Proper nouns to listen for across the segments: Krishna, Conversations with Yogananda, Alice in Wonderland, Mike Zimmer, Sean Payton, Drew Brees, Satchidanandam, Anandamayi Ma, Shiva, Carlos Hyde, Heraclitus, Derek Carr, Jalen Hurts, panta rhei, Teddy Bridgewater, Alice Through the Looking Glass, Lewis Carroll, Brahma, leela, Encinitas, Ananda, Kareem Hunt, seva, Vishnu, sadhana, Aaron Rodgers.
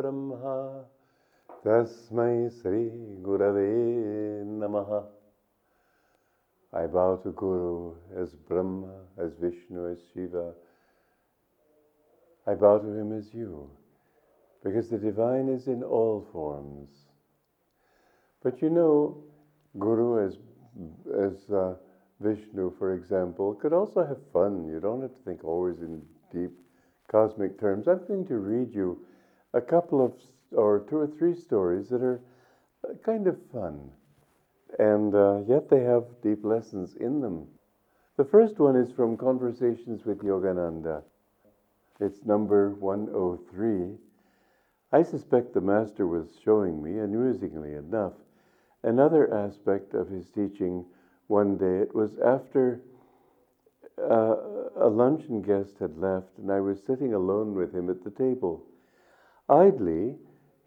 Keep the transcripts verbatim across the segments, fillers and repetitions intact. Brahma Tasmai Sri Gurave Namaha. I bow to Guru as Brahma, as Vishnu, as Shiva. I bow to him as you, because the divine is in all forms. But you know, Guru as as uh, Vishnu, for example, could also have fun. You don't have to think always in deep cosmic terms. I'm going to read you a couple of, or two or three stories that are kind of fun, and uh, yet they have deep lessons in them. The first one is from Conversations with Yogananda. It's number one oh three. I suspect the Master was showing me, amusingly enough, another aspect of his teaching one day. It was after uh, a luncheon guest had left, and I was sitting alone with him at the table. Idly,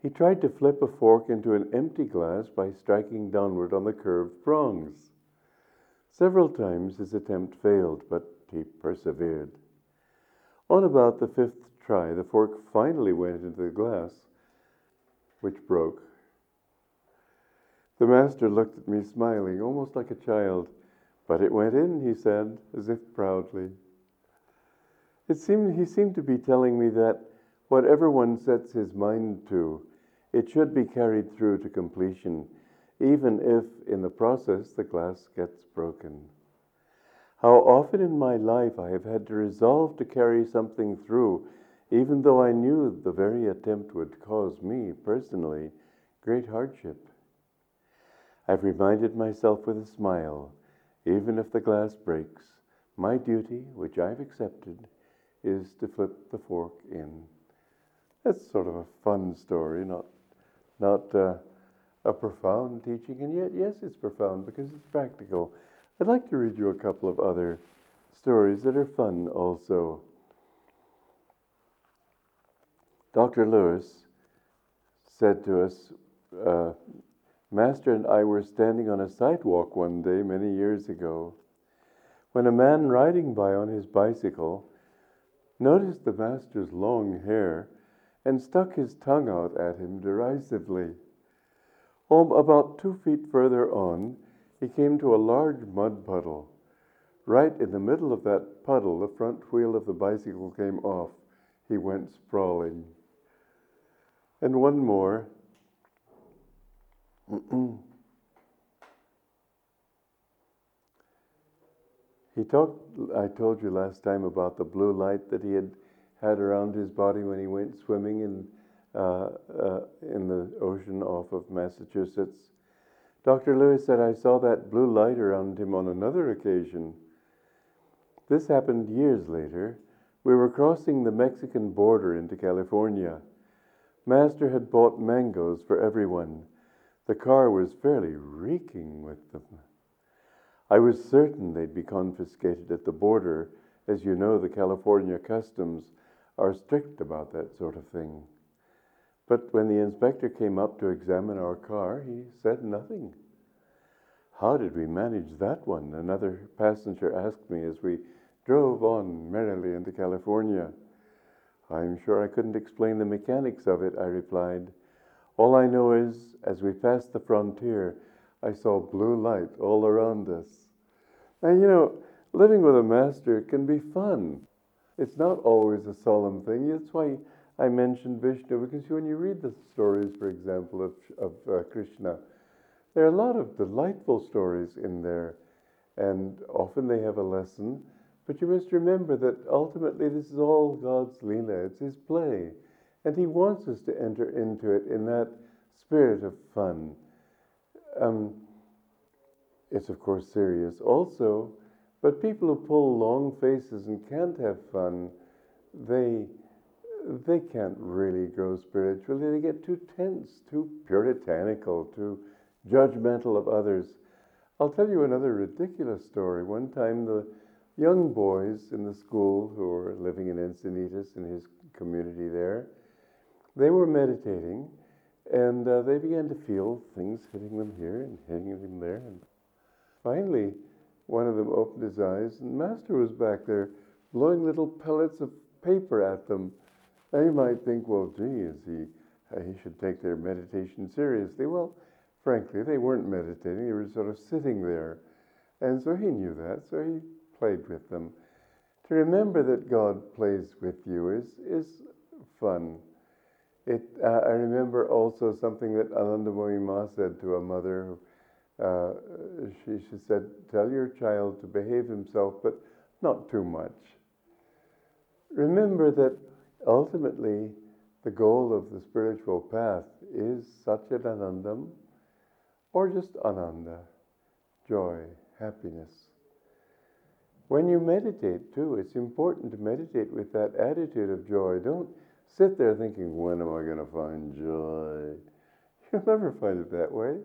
he tried to flip a fork into an empty glass by striking downward on the curved prongs. Several times his attempt failed, but he persevered. On about the fifth try, the fork finally went into the glass, which broke. The Master looked at me smiling, almost like a child. "But it went in," he said, as if proudly. It seemed he seemed to be telling me that whatever one sets his mind to, it should be carried through to completion, even if, in the process, the glass gets broken. How often in my life I have had to resolve to carry something through, even though I knew the very attempt would cause me, personally, great hardship. I've reminded myself with a smile, even if the glass breaks, my duty, which I've accepted, is to flip the fork in. That's sort of a fun story, not not uh, a profound teaching, and yet, yes, it's profound because it's practical. I'd like to read you a couple of other stories that are fun also. Doctor Lewis said to us, uh, Master and I were standing on a sidewalk one day many years ago, when a man riding by on his bicycle noticed the Master's long hair and stuck his tongue out at him derisively. Oh, about two feet further on, he came to a large mud puddle. Right in the middle of that puddle, the front wheel of the bicycle came off. He went sprawling. And one more. He talked, I told you last time about the blue light that he had had around his body when he went swimming in uh, uh, in the ocean off of Massachusetts. Doctor Lewis said, I saw that blue light around him on another occasion. This happened years later. We were crossing the Mexican border into California. Master had bought mangoes for everyone. The car was fairly reeking with them. I was certain they'd be confiscated at the border. As you know, the California customs are strict about that sort of thing. But when the inspector came up to examine our car, he said nothing. How did we manage that one? Another passenger asked me as we drove on merrily into California. I'm sure I couldn't explain the mechanics of it, I replied. All I know is, as we passed the frontier, I saw blue light all around us. And you know, living with a master can be fun. It's not always a solemn thing. That's why I mentioned Vishnu, because when you read the stories, for example, of, of uh, Krishna, there are a lot of delightful stories in there, and often they have a lesson. But you must remember that ultimately this is all God's leela. It's His play. And He wants us to enter into it in that spirit of fun. Um, it's, of course, serious also. But people who pull long faces and can't have fun, they they can't really grow spiritually. They get too tense, too puritanical, too judgmental of others. I'll tell you another ridiculous story. One time the young boys in the school who were living in Encinitas, in his community there, they were meditating, and uh, they began to feel things hitting them here and hitting them there. And finally, one of them opened his eyes, and Master was back there blowing little pellets of paper at them. And you might think, well, gee, is he uh, he should take their meditation seriously. Well, frankly, they weren't meditating. They were sort of sitting there. And so he knew that, so he played with them. To remember that God plays with you is is fun. It. Uh, I remember also something that Anandamayi Ma said to a mother. Uh, she, she said, tell your child to behave himself, but not too much. Remember that ultimately the goal of the spiritual path is satchidanandam, or just ananda, joy, happiness. When you meditate too, it's important to meditate with that attitude of joy. Don't sit there thinking, when am I going to find joy? You'll never find it that way.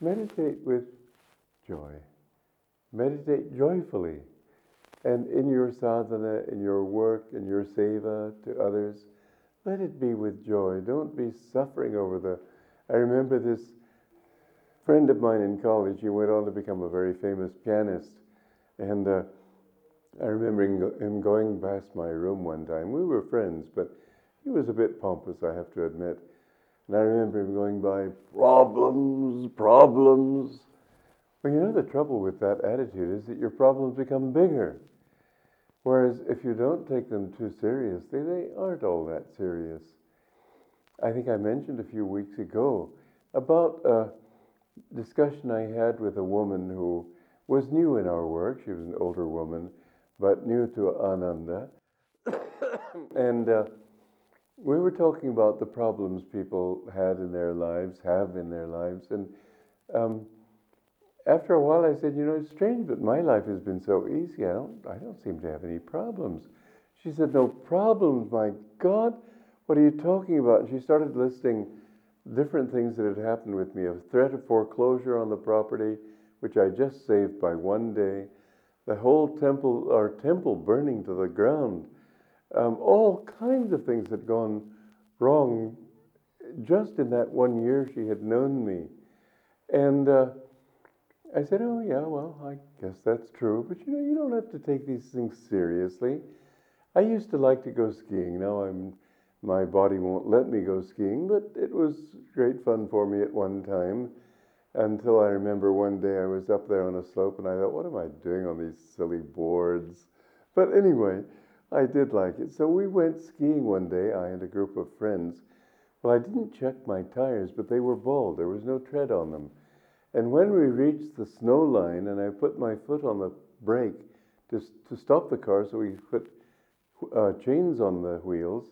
Meditate with joy. Meditate joyfully. And in your sadhana, in your work, in your seva to others, let it be with joy. Don't be suffering over the... I remember this friend of mine in college. He went on to become a very famous pianist. And uh, I remember him going past my room one time. We were friends, but he was a bit pompous, I have to admit. And I remember him going by, problems, problems. Well, you know the trouble with that attitude is that your problems become bigger. Whereas if you don't take them too seriously, they aren't all that serious. I think I mentioned a few weeks ago about a discussion I had with a woman who was new in our work. She was an older woman, but new to Ananda. and uh, we were talking about the problems people had in their lives, have in their lives. And um, after a while I said, you know, it's strange, but my life has been so easy. I don't, I don't seem to have any problems. She said, no problems, my God, what are you talking about? And she started listing different things that had happened with me. A threat of foreclosure on the property, which I just saved by one day. The whole temple, our temple burning to the ground. Um, all kinds of things had gone wrong just in that one year she had known me. And uh, I said, oh yeah, well, I guess that's true. But you know, you don't have to take these things seriously. I used to like to go skiing. Now I'm, my body won't let me go skiing, but it was great fun for me at one time. Until I remember one day I was up there on a slope and I thought, what am I doing on these silly boards? But anyway, I did like it. So we went skiing one day, I and a group of friends. Well, I didn't check my tires, but they were bald. There was no tread on them. And when we reached the snow line and I put my foot on the brake to, to stop the car, so we put uh, chains on the wheels,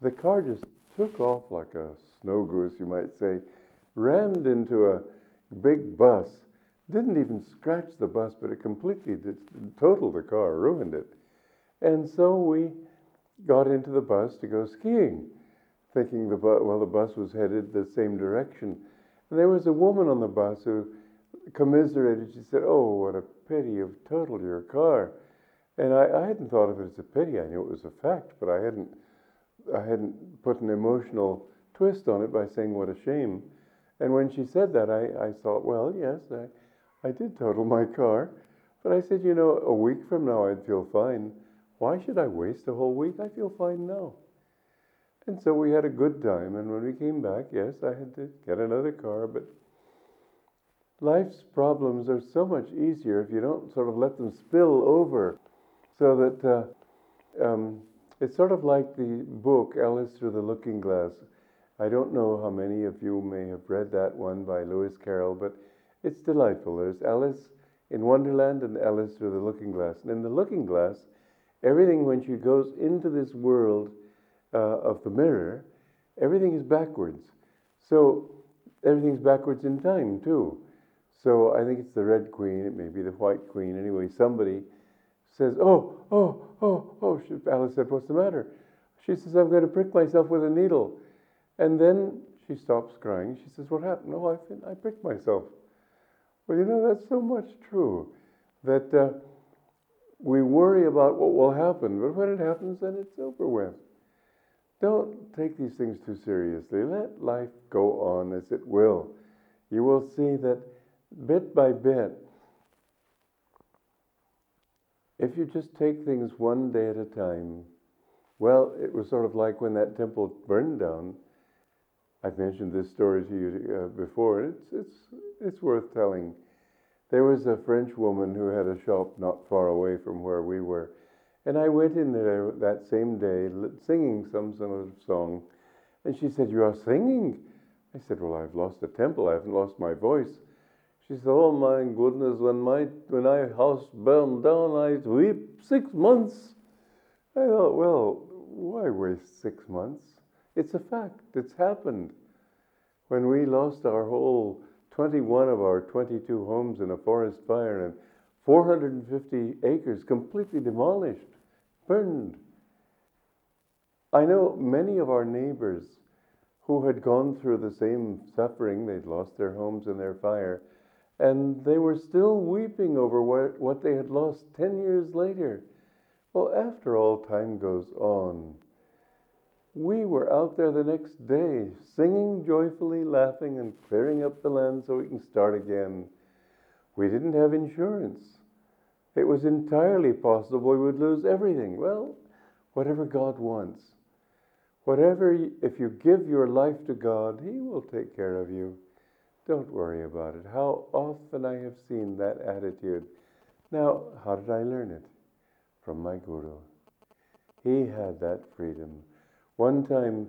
the car just took off like a snow goose, you might say, rammed into a big bus, didn't even scratch the bus, but it completely totaled the car, ruined it. And so we got into the bus to go skiing, thinking the bu- well, the bus was headed the same direction. And there was a woman on the bus who commiserated. She said, oh, what a pity you've totaled your car. And I, I hadn't thought of it as a pity. I knew it was a fact, but I hadn't, I hadn't put an emotional twist on it by saying, what a shame. And when she said that, I, I thought, well, yes, I, I did total my car. But I said, you know, a week from now I'd feel fine. Why should I waste a whole week? I feel fine now. And so we had a good time, and when we came back, yes, I had to get another car, but life's problems are so much easier if you don't sort of let them spill over. So that uh, um, it's sort of like the book, Alice Through the Looking Glass. I don't know how many of you may have read that one by Lewis Carroll, but it's delightful. There's Alice in Wonderland and Alice Through the Looking Glass. And in the Looking Glass, everything, when she goes into this world uh, of the mirror, everything is backwards. So everything's backwards in time, too. So I think it's the Red Queen, it may be the White Queen. Anyway, somebody says, oh, oh, oh, oh. She, Alice said, what's the matter? She says, I'm going to prick myself with a needle. And then she stops crying. She says, what happened? Oh, I, fin- I pricked myself. Well, you know, that's so much true that... Uh, We worry about what will happen, but when it happens, then it's over with. Don't take these things too seriously. Let life go on as it will. You will see that bit by bit, if you just take things one day at a time, well, it was sort of like when that temple burned down. I've mentioned this story to you uh, before, and it's, it's, it's worth telling. There was a French woman who had a shop not far away from where we were, and I went in there that same day singing some sort of song, and she said, "You are singing?" I said, "Well, I've lost a temple, I haven't lost my voice." She said, "Oh my goodness, when my when our house burned down, I weep six months. I thought, well, why waste six months? It's a fact, it's happened. When we lost our whole twenty-one of our twenty-two homes in a forest fire and four hundred fifty acres completely demolished, burned. I know many of our neighbors who had gone through the same suffering, they'd lost their homes in their fire, and they were still weeping over what, what they had lost ten years later. Well, after all, time goes on. We were out there the next day, singing joyfully, laughing, and clearing up the land so we can start again. We didn't have insurance. It was entirely possible we would lose everything. Well, whatever God wants, whatever, if you give your life to God, He will take care of you. Don't worry about it. How often I have seen that attitude. Now, how did I learn it? From my guru. He had that freedom. One time,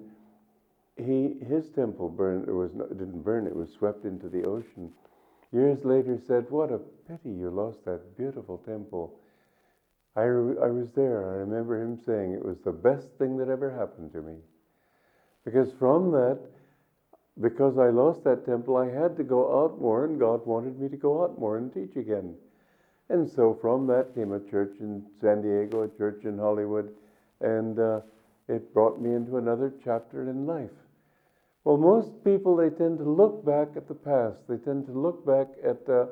he his temple burned. It was not, didn't burn. It was swept into the ocean. Years later, said, "What a pity you lost that beautiful temple." I re, I was there. I remember him saying it was the best thing that ever happened to me, because from that. Because I lost that temple, I had to go out more, and God wanted me to go out more and teach again. And so from that came a church in San Diego, a church in Hollywood, and uh, it brought me into another chapter in life. Well, most people, they tend to look back at the past. They tend to look back at uh,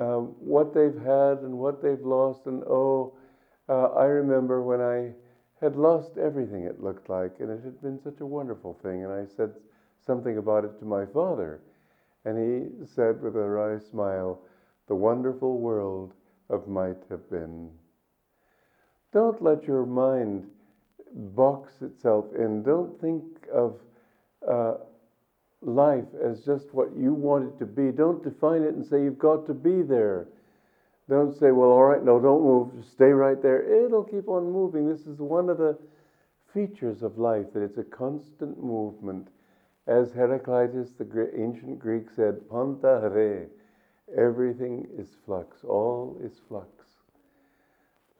uh, what they've had and what they've lost. And oh, uh, I remember when I had lost everything, it looked like, and it had been such a wonderful thing. And I said something about it to my father, and he said with a wry smile, "The wonderful world of might have been." Don't let your mind box itself in. Don't think of uh, life as just what you want it to be. Don't define it and say you've got to be there. Don't say, "Well, all right, no, don't move, just stay right there." It'll keep on moving. This is one of the features of life, that it's a constant movement. As Heraclitus, the ancient Greek, said, "Panta rhei," everything is flux, all is flux.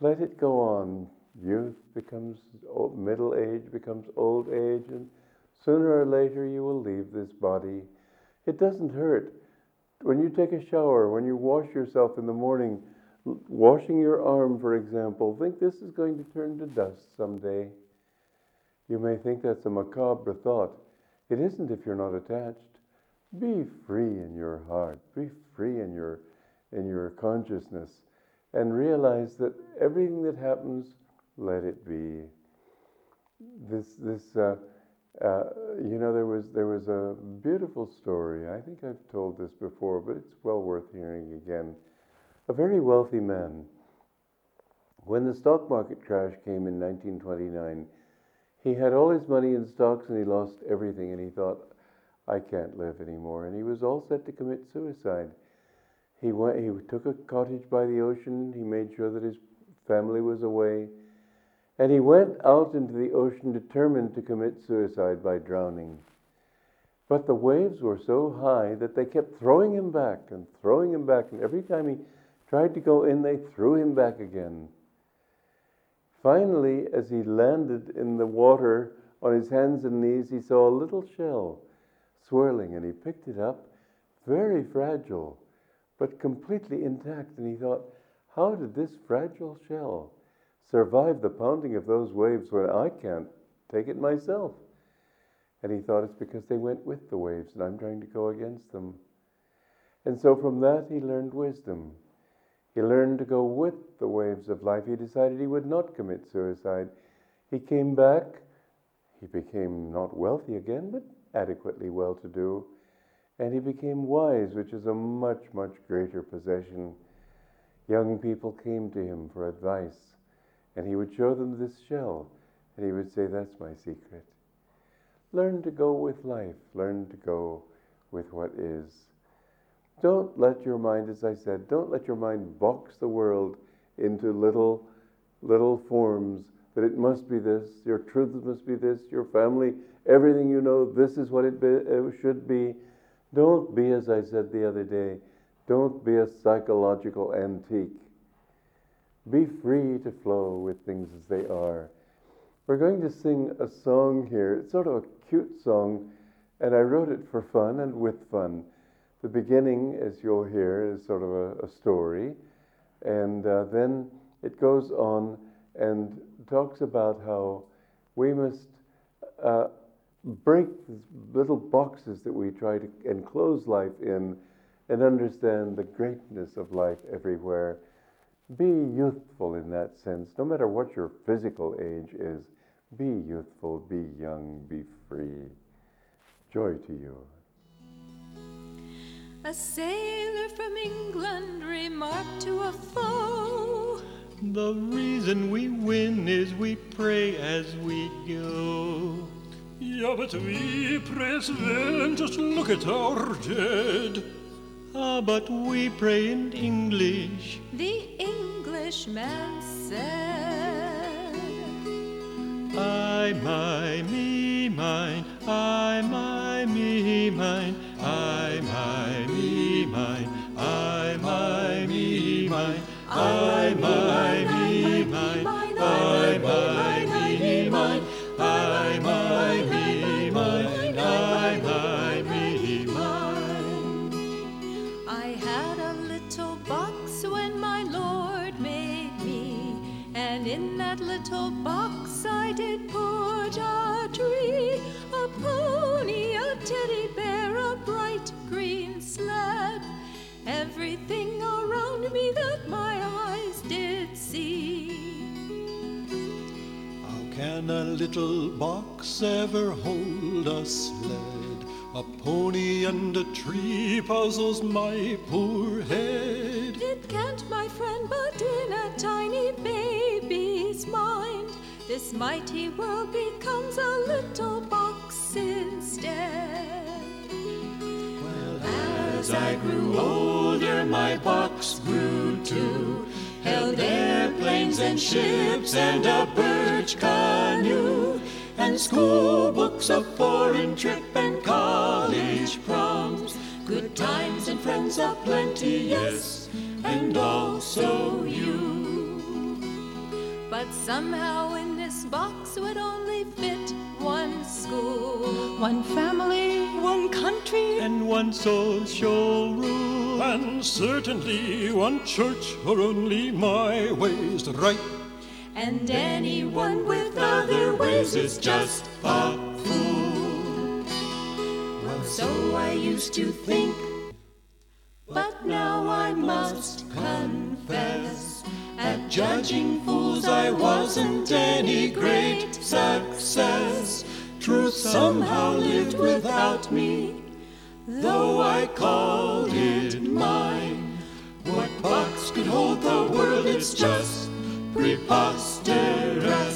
Let it go on. Youth becomes old, middle age becomes old age, and sooner or later you will leave this body. It doesn't hurt. When you take a shower, when you wash yourself in the morning, washing your arm, for example, think this is going to turn to dust someday. You may think that's a macabre thought. It isn't if you're not attached. Be free in your heart. Be free in your in your consciousness. And realize that everything that happens, let it be. This, this uh, uh, you know, there was, there was a beautiful story. I think I've told this before, but it's well worth hearing again. A very wealthy man, when the stock market crash came in nineteen twenty-nine, he had all his money in stocks, and he lost everything, and he thought, "I can't live anymore." And he was all set to commit suicide. He went, he took a cottage by the ocean. He made sure that his family was away. And he went out into the ocean determined to commit suicide by drowning. But the waves were so high that they kept throwing him back and throwing him back. And every time he tried to go in, they threw him back again. Finally, as he landed in the water on his hands and knees, he saw a little shell swirling, and he picked it up, very fragile, but completely intact. And he thought, "How did this fragile shell survive the pounding of those waves when I can't take it myself?" And he thought, "It's because they went with the waves, and I'm trying to go against them." And so from that, he learned wisdom. He learned to go with the waves of life. He decided he would not commit suicide. He came back. He became not wealthy again, but adequately well-to-do. And he became wise, which is a much, much greater possession. Young people came to him for advice, and he would show them this shell, and he would say, "That's my secret." Learn to go with life. Learn to go with what is. Don't let your mind, as I said, don't let your mind box the world into little, little forms that it must be this, your truth must be this, your family, everything you know, this is what it, be, it should be. Don't be, as I said the other day, don't be a psychological antique. Be free to flow with things as they are. We're going to sing a song here. It's sort of a cute song, and I wrote it for fun and with fun. The beginning, as you'll hear, is sort of a, a story, and uh, then it goes on and talks about how we must uh, break these little boxes that we try to enclose life in and understand the greatness of life everywhere. Be youthful in that sense. No matter what your physical age is, be youthful, be young, be free. Joy to you. A sailor from England remarked to a foe, the reason we win is we pray as we go. Yeah, but we praise well, just look at our dead. Ah, but we pray in English, the Englishman said. I, my, me, mine, I, my, me, mine, I, my, me, mine, I, my, me, mine, I, my, me, mine, I, my, me, mine, I, my, me, mine, I, my, me, mine. I had a little box when my Lord made me, and in that little box I did put a tree, a pony, a teddy bear, a bright green sled, everything around me that my eyes did see. How can a little box ever hold a sled? A pony and a tree puzzles my poor head. It can't, my friend, but in a tiny baby's mind, this mighty world becomes a little box instead. Well, as I grew older, my box grew too. Held airplanes and ships and a birch canoe, and school books, a foreign trip and college proms. Good times and friends aplenty, yes, and also you. But somehow in this box would only fit one school, one family, one country, and one social rule. And certainly one church, or only my way's right. And anyone with other ways is just a fool. Well, so I used to think, but now I must confess, at judging fools I wasn't any great success. Truth somehow lived without me, though I called it mine. What box could hold the world? It's just preposterous.